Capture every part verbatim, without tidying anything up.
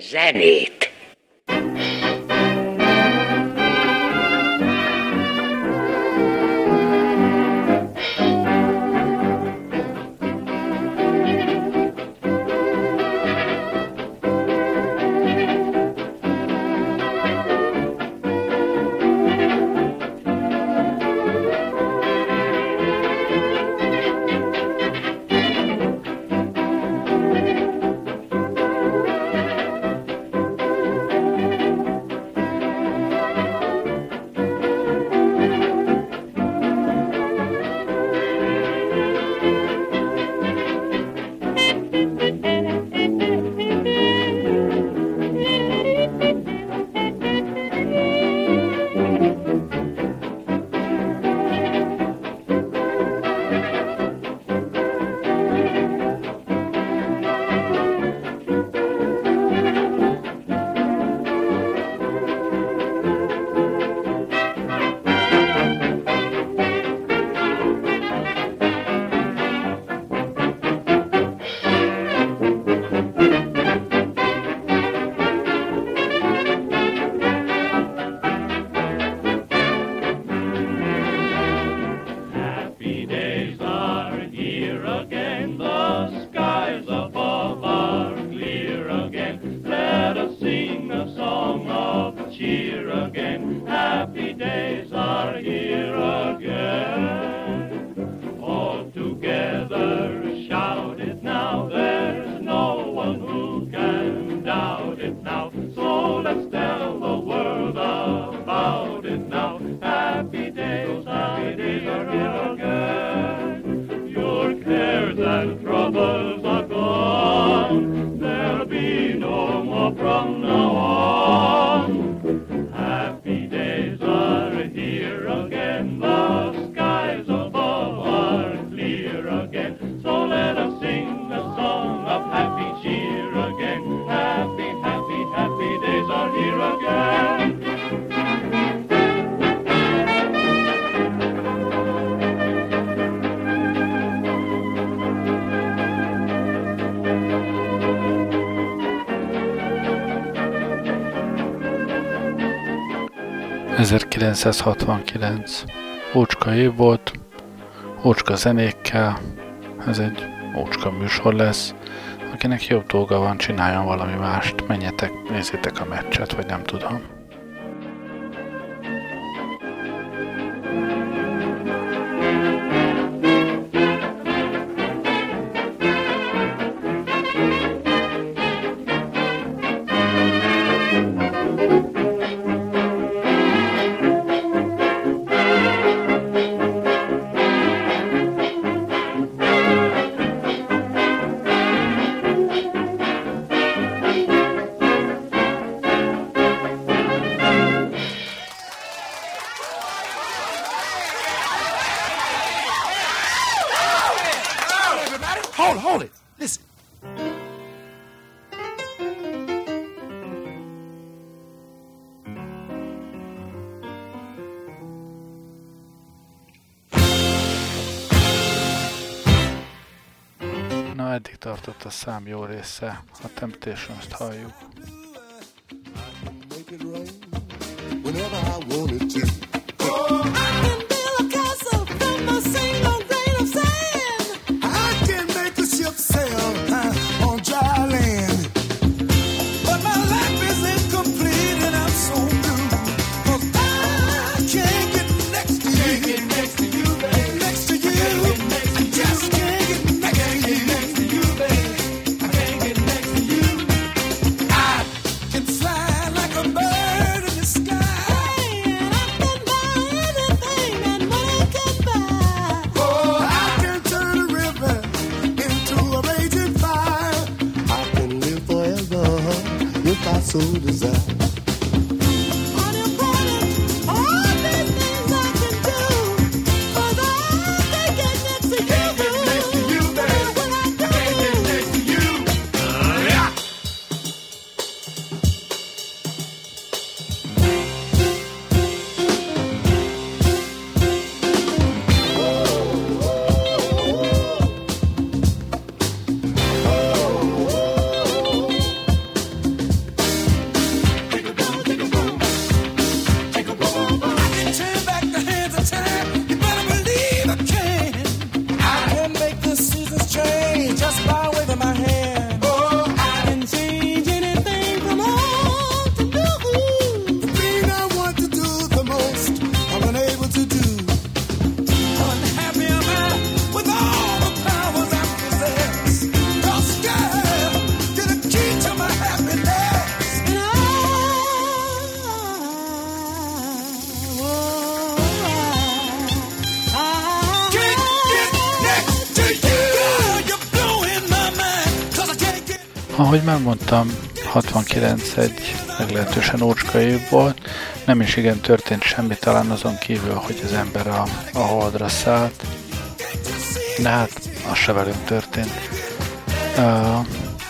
zenét. ezerkilencszázhatvankilenc. Ócska év volt, ócska zenékkel, ez egy ócska műsor lesz. Akinek jobb dolga van, csináljon valami mást, menjetek, nézzétek a meccset, vagy nem tudom. Tartott a szám jó része, a Temptations-t halljuk. Ahogy már mondtam, hatvankilenc egy meglehetősen ócska év volt, nem is igen történt semmi, talán azon kívül, hogy az ember a, a holdra szállt, de hát az se velünk történt. Uh,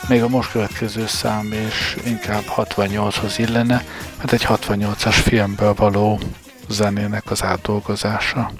még a most következő szám is inkább hatvannyolchoz illene, mert egy hatvannyolcas filmből való zenének az átdolgozása.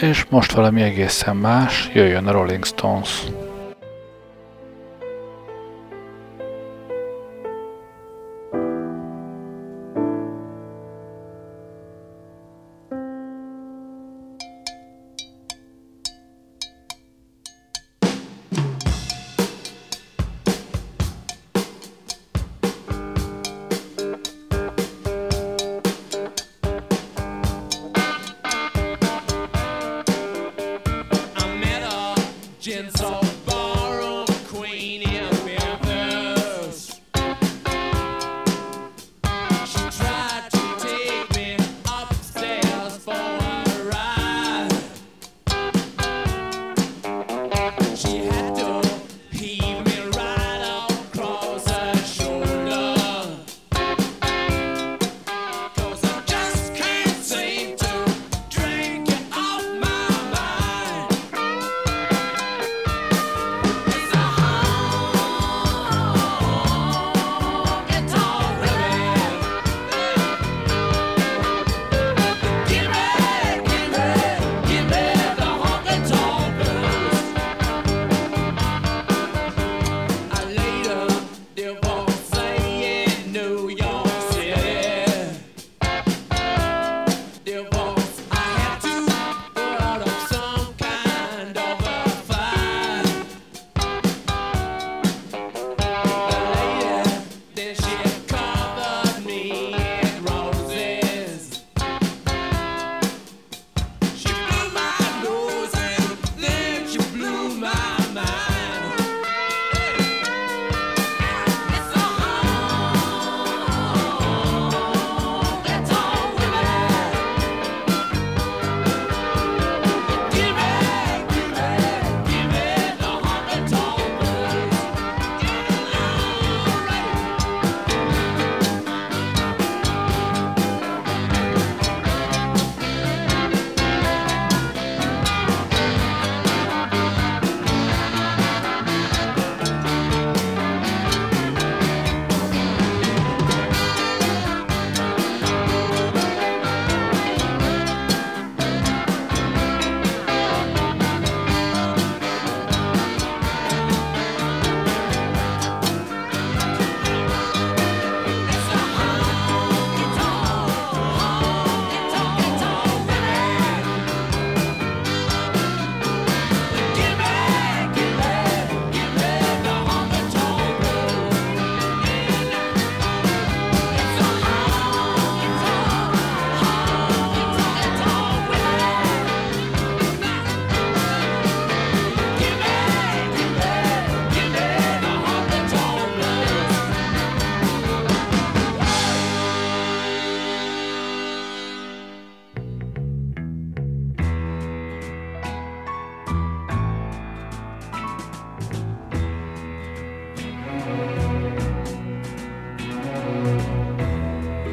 És most valami egészen más, jöjjön a Rolling Stones. Gin salt.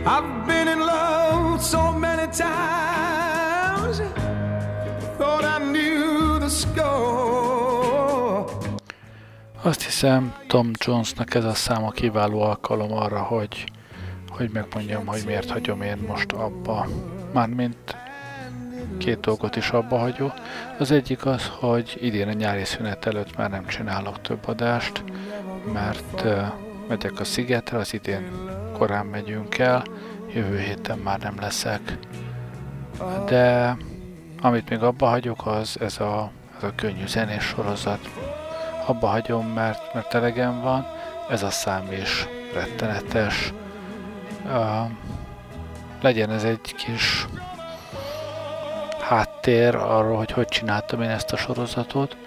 I've been in love so many times, thought I knew the score. Azt hiszem, Tom Jonesnak ez a száma kiváló alkalom arra, hogy, hogy megmondjam, hogy miért hagyom én most abba. Mármint két dolgot is abba hagyok. Az egyik az, hogy idén a nyári szünet előtt már nem csinálok több adást, mert uh, megyek a szigetre, az idén korán megyünk el, jövő héten már nem leszek. De amit még abba hagyok, az ez a, ez a könnyű zenés sorozat. Abba hagyom, mert, mert elegem van, ez a szám is rettenetes. Uh, legyen ez egy kis háttér arról, hogy hogy csináltam én ezt a sorozatot.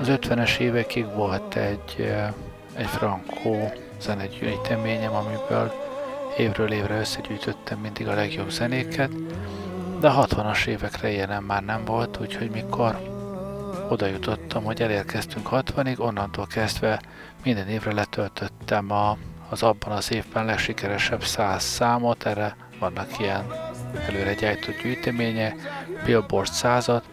Az ötvenes évekig volt egy, egy frankó zenegyűjteményem, amiből évről évre összegyűjtöttem mindig a legjobb zenéket, de a hatvanas évekre ilyen már nem volt, úgyhogy mikor oda jutottam, hogy elérkeztünk hatvanig, onnantól kezdve minden évre letöltöttem a, az abban az évben legsikeresebb száz számot, erre vannak ilyen előre gyártott gyűjteménye, Billboard százat,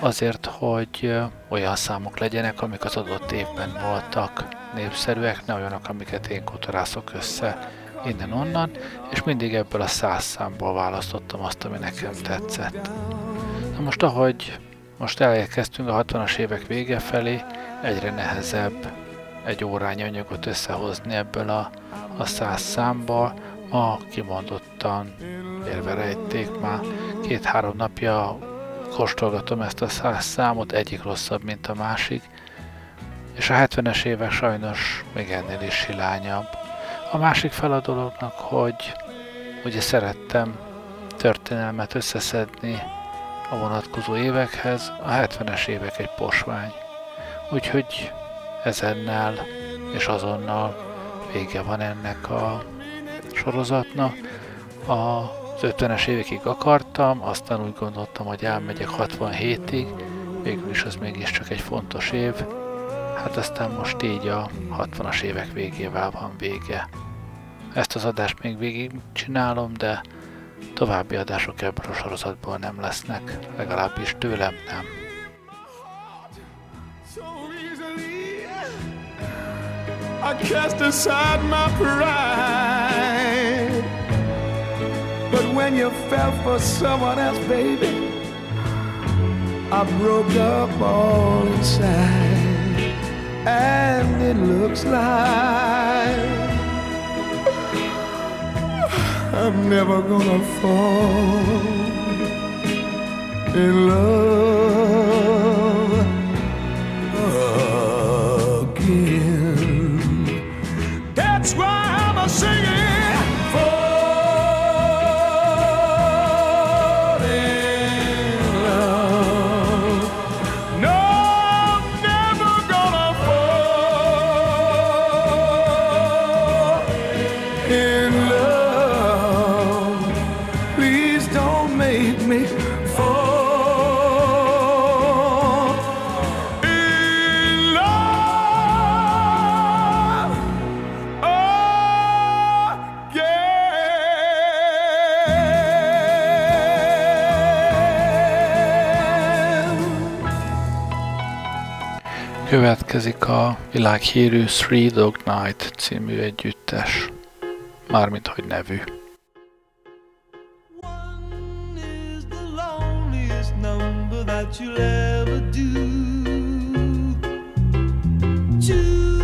azért, hogy olyan számok legyenek, amik az adott évben voltak népszerűek, ne olyanok, amiket én kotorászok össze innen-onnan, és mindig ebből a száz számból választottam azt, ami nekem tetszett. Na most, ahogy most elérkeztünk a hatvanas évek vége felé, egyre nehezebb egy órányi anyagot összehozni ebből a, a száz számból. Ma kimondottan érve rejték, már két-három napja kóstolgatom ezt a száz számot, egyik rosszabb, mint a másik, és a hetvenes évek sajnos még ennél is silányabb. A másik fel a dolognak, hogy ugye szerettem történelmet összeszedni a vonatkozó évekhez, a hetvenes évek egy posvány. Úgyhogy ezennel és azonnal vége van ennek a sorozatnak. Az ötvenes évekig akartam, aztán úgy gondoltam, hogy elmegyek hatvanhétig, végül is az mégiscsak egy fontos év, hát aztán most így a hatvanas évek végével van vége. Ezt az adást még végig csinálom, de további adások ebből a sorozatból nem lesznek, legalábbis tőlem nem. I cast aside my pride, but when you fell for someone else, baby, I broke up all inside, and it looks like I'm never gonna fall in love again. That's why I'm a singing fall in love. No, I'm never gonna fall in love. Please don't make me fall. Következik a világhírű Three Dog Night című együttes, mármint hogy nevű. One is the loneliest number that you'll ever do. Two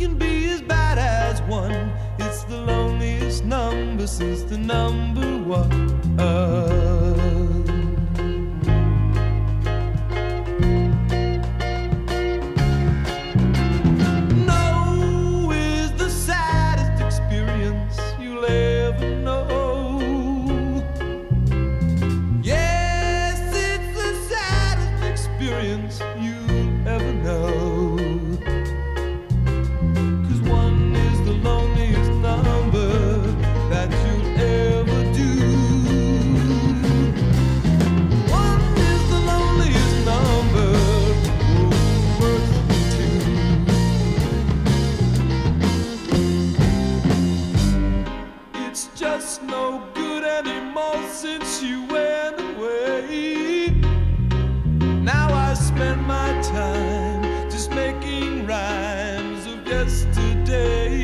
can be as bad as one. It's the loneliest number since the number one. Uh, us no good anymore since you went away. Now I spend my time just making rhymes of yesterday.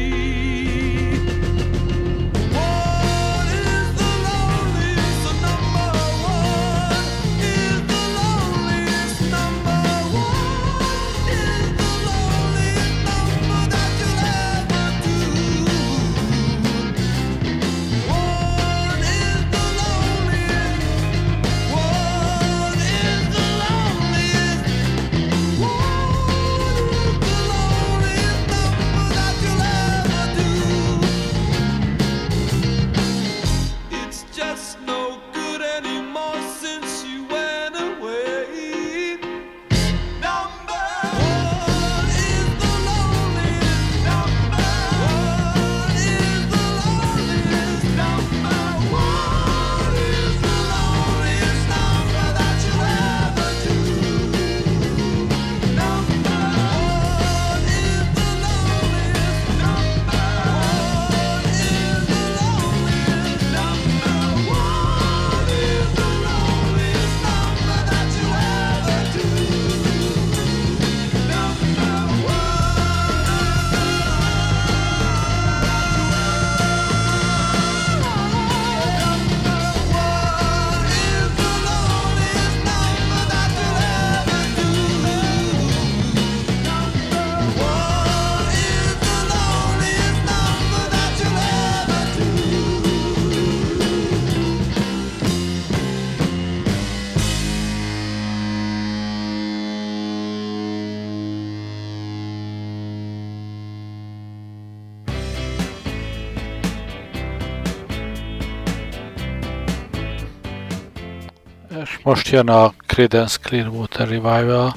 Most jön a Creedence Clearwater Revival,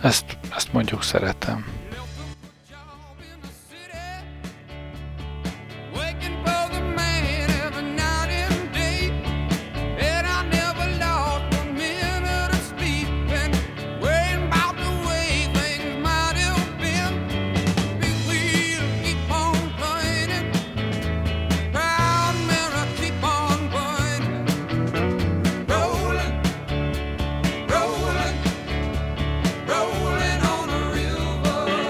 ezt, ezt mondjuk szeretem. Rolling on a river.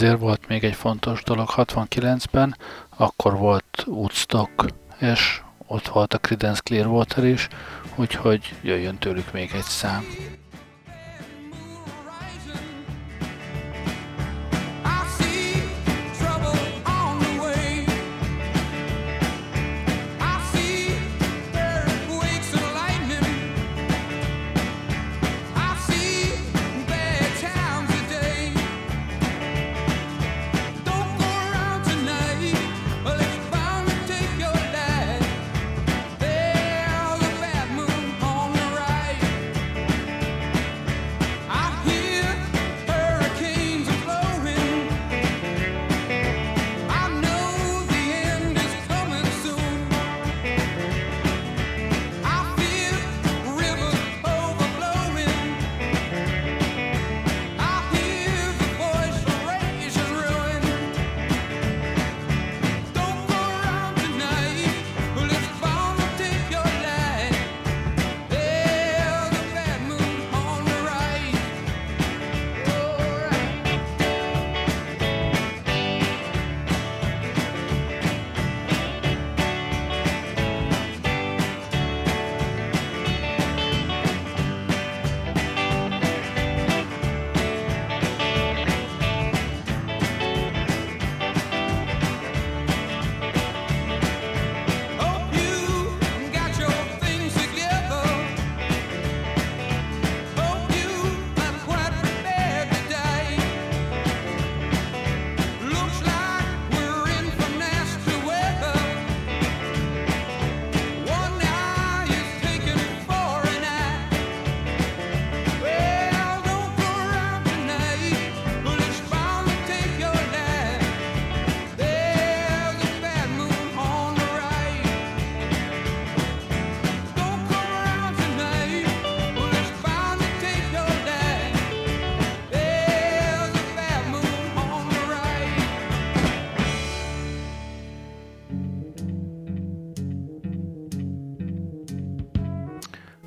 azért volt még egy fontos dolog hatvankilencben, akkor volt Woodstock, és ott volt a Creedence Clearwater is, úgyhogy jöjjön tőlük még egy szám.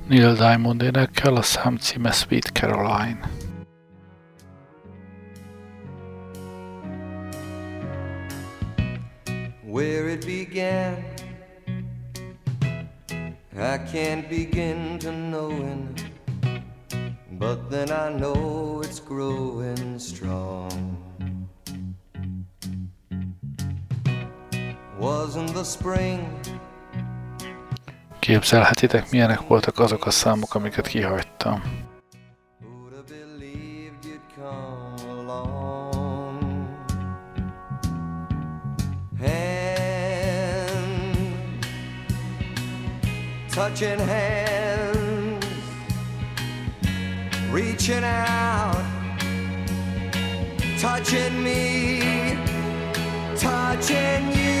Neil Diamond énekel, a szám címe Sweet Caroline. Where it began I can't begin to knowing, but then I know it's growing strong. Wasn't the spring. Képzelhetitek, milyenek voltak azok a számok, amiket kihagytam. Touching hands, reaching out, touching me, touching you.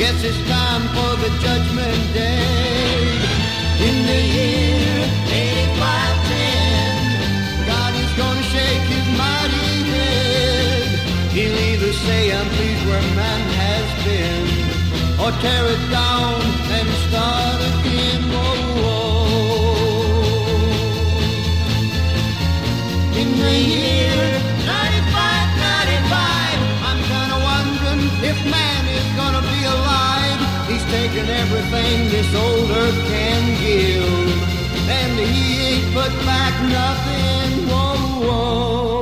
guess it's time for the judgment day. In the year eighty-five ten, God is gonna shake his mighty head. He'll either say, I'm pleased where man has been, or tear it down and start again. Whoa, whoa. In the year ninety-five ninety-five, I'm kinda wondering if man is gonna be alive. He's taken everything this old earth can give, and he ain't put back nothing. Whoa, whoa.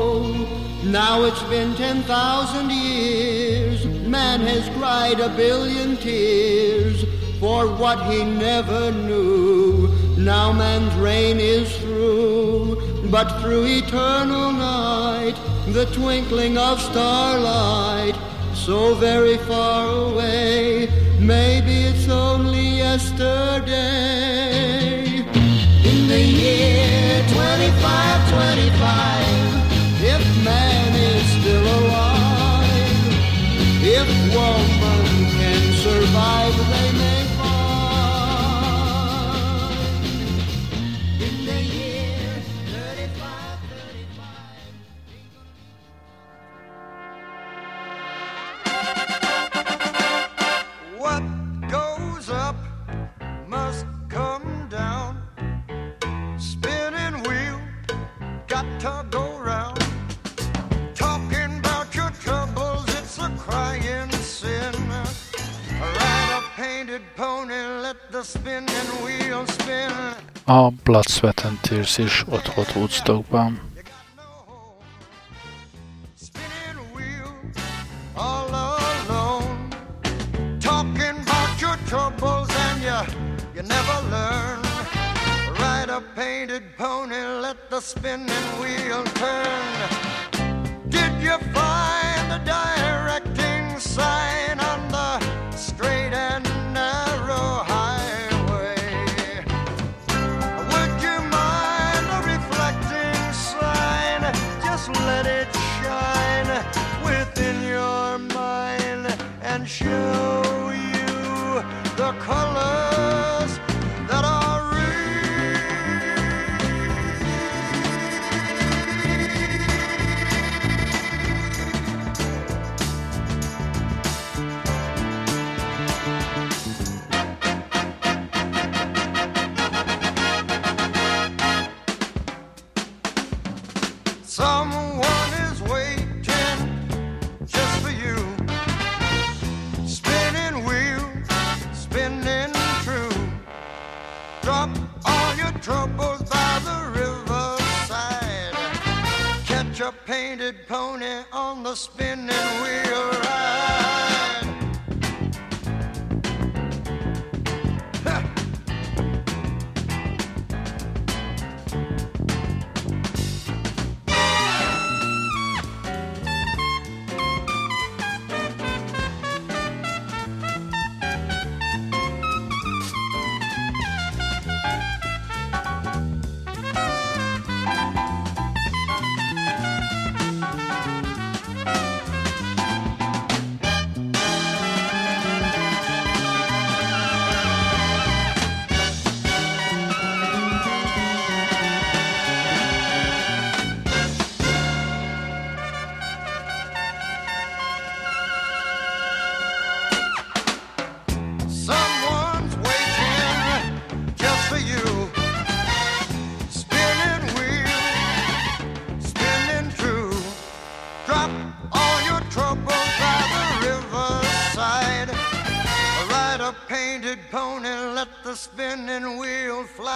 Now it's been ten thousand years, man has cried a billion tears for what he never knew. Now man's reign is through, but through eternal night, the twinkling of starlight, so very far away, maybe it's only yesterday. In the year twenty-five twenty-five, if man is still alive, if woman can survive, they may find. In the year thirty-five thirty-five. What goes up must come down. Spinning wheel, got to go round. Talking about your troubles, it's a crying sin. Ride a painted pony, let the spinning wheel spin. A Blood, Sweat and Tears is ott volt Woodstockban. Spinning wheel, all alone. Talking about your troubles and you, you never learn. Ride a painted pony, let the spinning wheel turn. Did you find the directing sign on the straight and narrow highway? Would you mind a reflecting sign? Just let it shine within your mind and show you the colors that are. Someone is waiting just for you. troubles by the riverside. Catch a painted pony on the spinning wheel ride. Huh. Spinning wheel fly.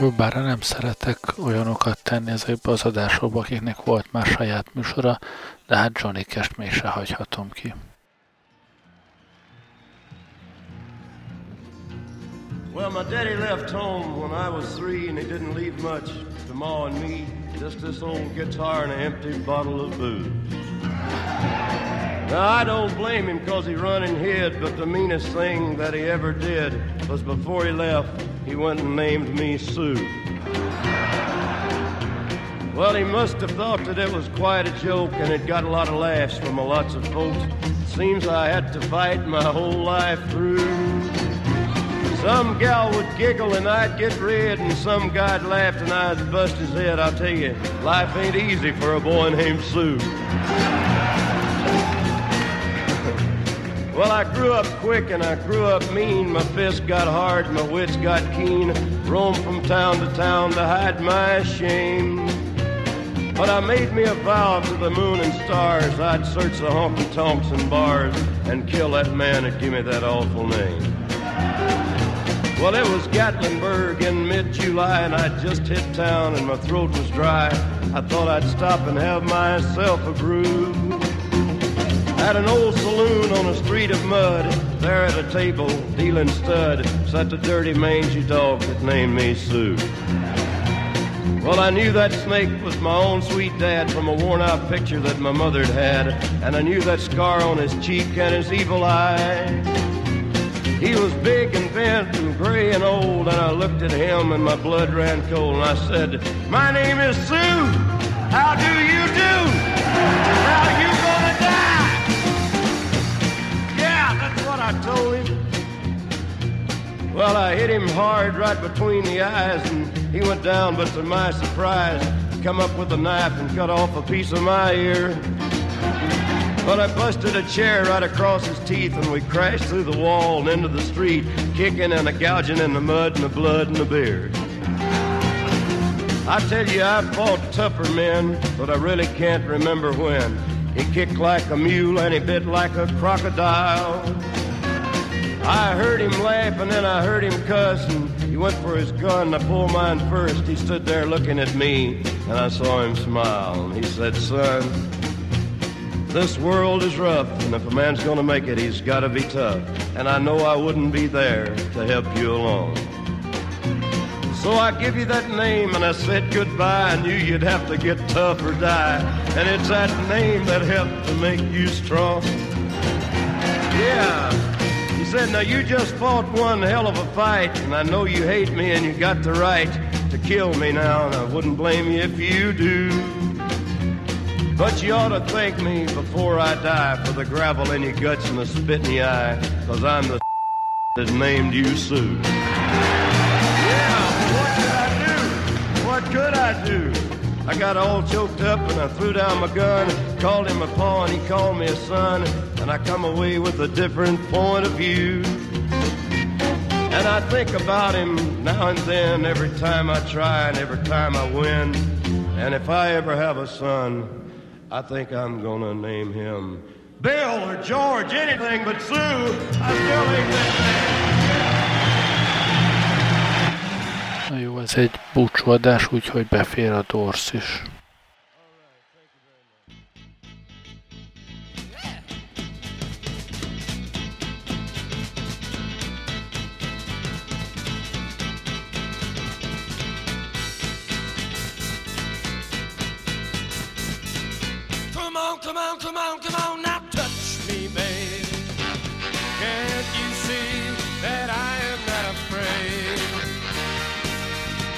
Jobbára nem szeretek olyanokat tenni ezekbe az adásokba, akiknek volt már saját műsora, de hát Johnny Cash-t még se hagyhatom ki. Well, my daddy left home when I was three, and he didn't leave much to Ma and me, just this old guitar and an empty bottle of booze. Now, I don't blame him because he run and hid, but the meanest thing that he ever did was before he left, he went and named me Sue. Well, he must have thought that it was quite a joke, and it got a lot of laughs from a lots of folks. Seems I had to fight my whole life through. Some gal would giggle and I'd get red, and some guy'd laugh and I'd bust his head. I'll tell you, life ain't easy for a boy named Sue. Well, I grew up quick and I grew up mean. My fists got hard, my wits got keen. Roamed from town to town to hide my shame. But I made me a vow to the moon and stars, I'd search the honky-tonks and bars and kill that man that gave me that awful name. Well, it was Gatlinburg in mid-July, and I'd just hit town and my throat was dry. I thought I'd stop and have myself a brew. At an old saloon on a street of mud, there at a table dealing stud, sat the dirty mangy dog that named me Sue. Well, I knew that snake was my own sweet dad from a worn-out picture that my mother had, and I knew that scar on his cheek and his evil eye. He was big and bent and gray and old, and I looked at him and my blood ran cold, and I said, "My name is Sue. How do you do? How you gonna die?" I told him. Well, I hit him hard right between the eyes, and he went down, but to my surprise, come up with a knife and cut off a piece of my ear. But I busted a chair right across his teeth, and we crashed through the wall and into the street, kicking and a gouging in the mud and the blood and the beer. I tell you, I fought tougher men, but I really can't remember when. He kicked like a mule and he bit like a crocodile. I heard him laugh and then I heard him cuss, and he went for his gun, I pulled mine first. He stood there looking at me and I saw him smile, and he said, "Son, this world is rough, and if a man's gonna make it, he's gotta be tough, and I know I wouldn't be there to help you along. So I give you that name and I said goodbye. I knew you'd have to get tough or die. And it's that name that helped to make you strong. Yeah. He said, now you just fought one hell of a fight, and I know you hate me and you got the right to kill me now, and I wouldn't blame you if you do. But you ought to thank me before I die for the gravel in your guts and the spit in your eye, because I'm the that named you Sue. What could I do? I got all choked up and I threw down my gun, called him a paw and he called me a son, and I come away with a different point of view. And I think about him now and then, every time I try and every time I win. And if I ever have a son, I think I'm gonna name him Bill or George, anything but Sue. I still hate that name. Na jó, ez egy búcsúadás, úgyhogy befér a Doors is. Come on, come on, come on, come on, now touch me, baby. Can't you see that I am not afraid?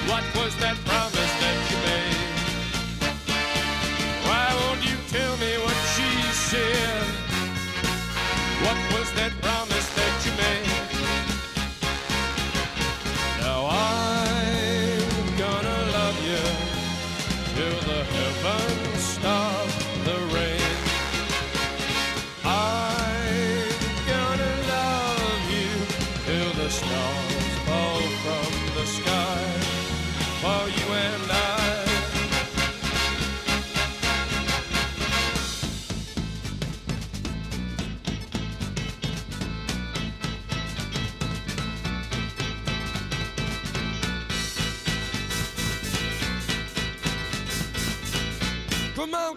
What was that promise that you made? Why won't you tell me what she said? What was that promise that you made? Now I'm gonna love you till the heavens stop the rain. I'm gonna love you till the stars fall from the sky. For you and I. Come on,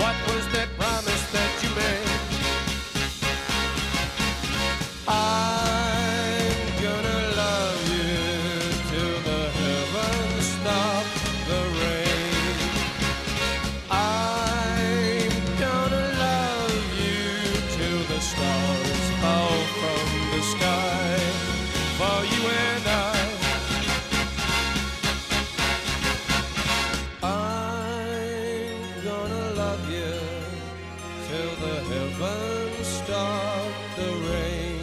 What was that promise that you made? I'm gonna love you till the heavens stop the rain. I'm gonna love you till the stars fall from the sky. For you and I, I'm gonna love you till the heavens stop the rain.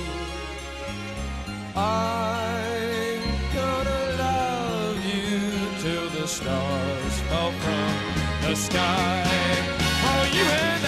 I'm gonna love you till the stars fall from the sky. For you and I.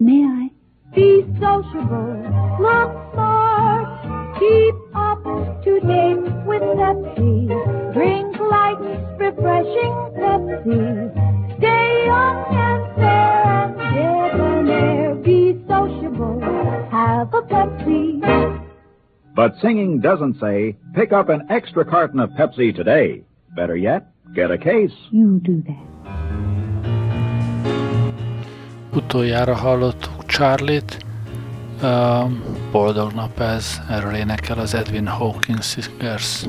May I? Be sociable, look smart, keep up to date with Pepsi, drink light, refreshing Pepsi, stay young and fair and debonair, be sociable. for Pepsi. But singing doesn't say, pick up an extra carton of Pepsi today. Better yet, get a case. You do that. Utoljára hallottuk Charlie-t. Uh, boldog nap ez, erről énekel az Edwin Hawkins Singers.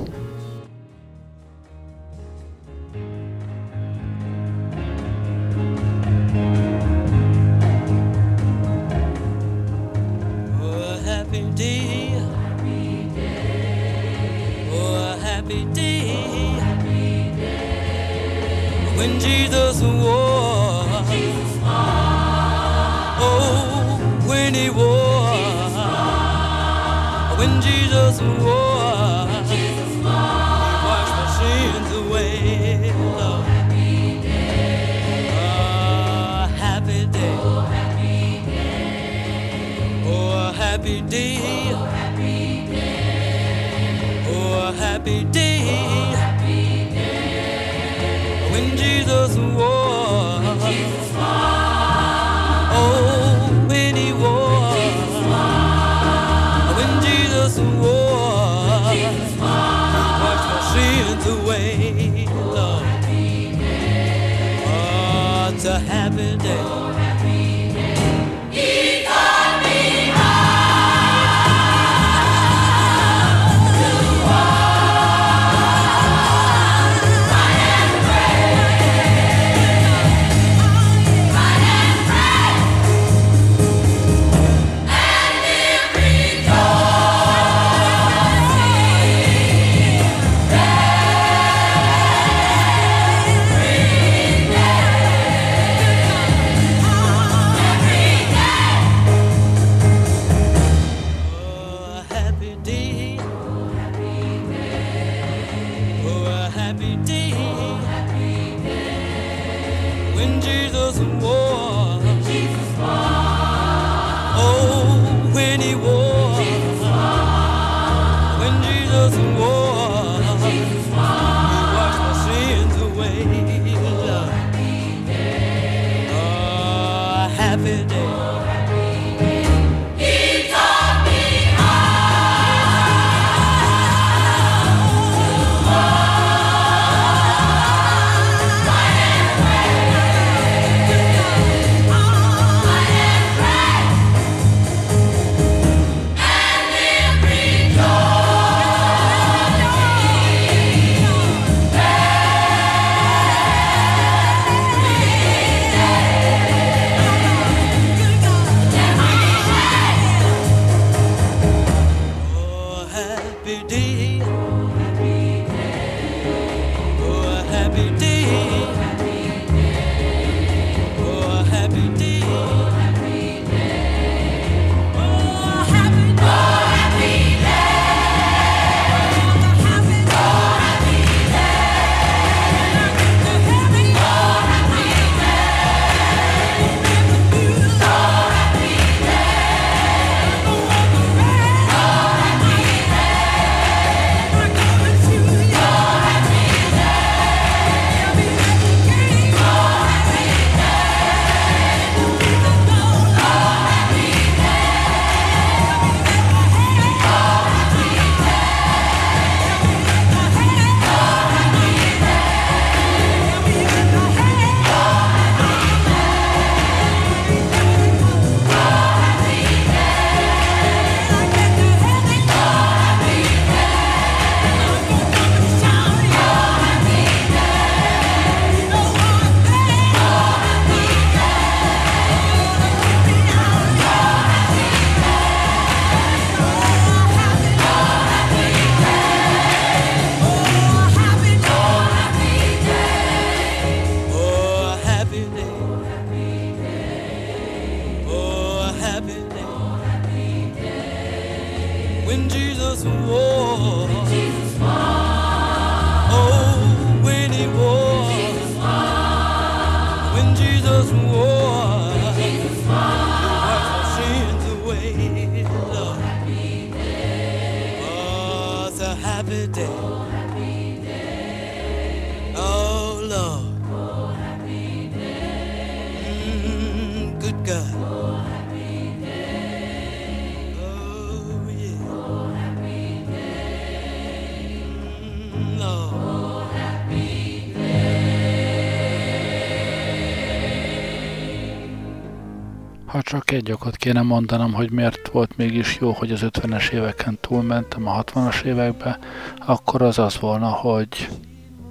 Ha csak egy okot kéne mondanom, hogy miért volt mégis jó, hogy az ötvenes éveken túlmentem a hatvanas évekbe, akkor az az volna, hogy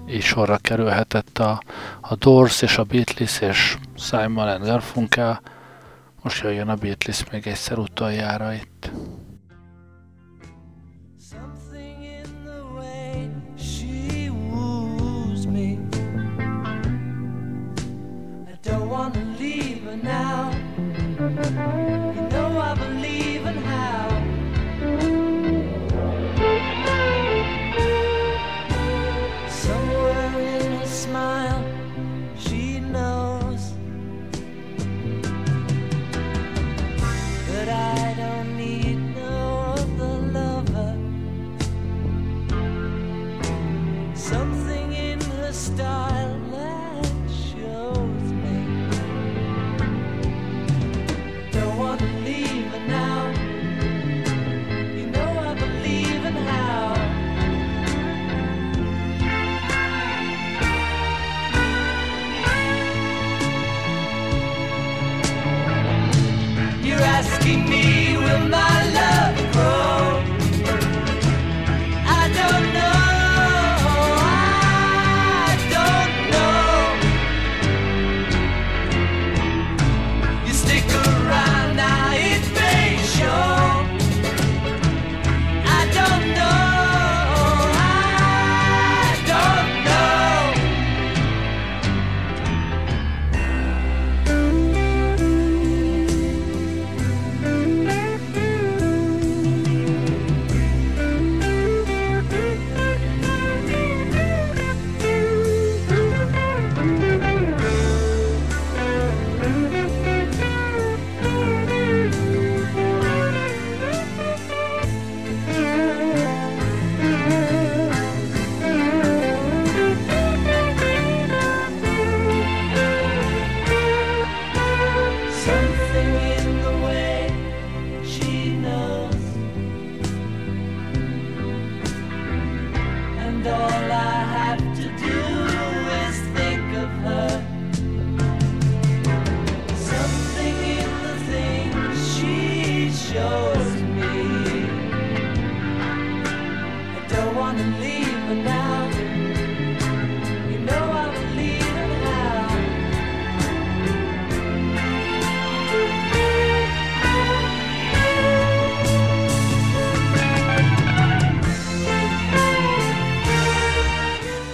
így sorra kerülhetett a, a Doors és a Beatles és Simon and Garfunkel. Most jöjjön a Beatles még egyszer utoljára itt. Now, you know I believe in how. Somewhere in her smile, she knows that I don't need no other lover. Something in her style that shows. Asking me, will my love grow? I don't know, I don't know. You stick around, now it may show. I don't know, I don't know.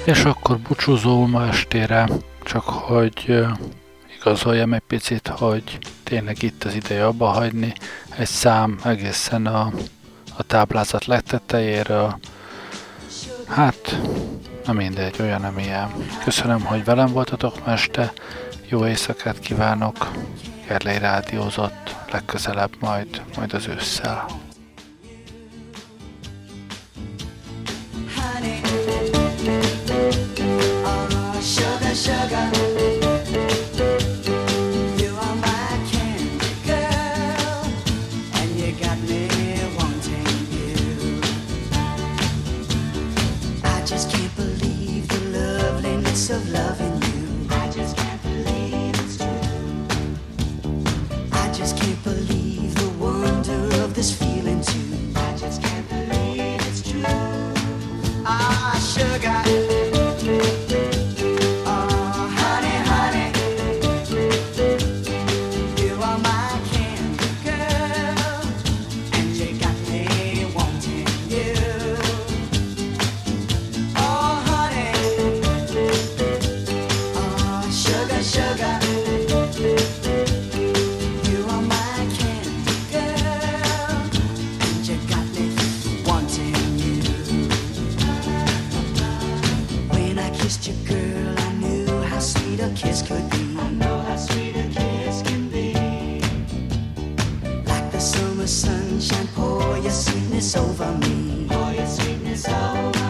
És akkor búcsúzó ma estére, csak hogy igazoljam egy picit, hogy tényleg itt az ideje abba hagyni. Egy szám egészen a, a táblázat legtetejéről. Hát, na mindegy, olyan nem ilyen. Köszönöm, hogy velem voltatok ma este. Jó éjszakát kívánok. Gerlei rádiózott, legközelebb majd, majd az ősszel. Sugar, sugar. Sunshine, pour your sweetness over me. Pour your sweetness over me.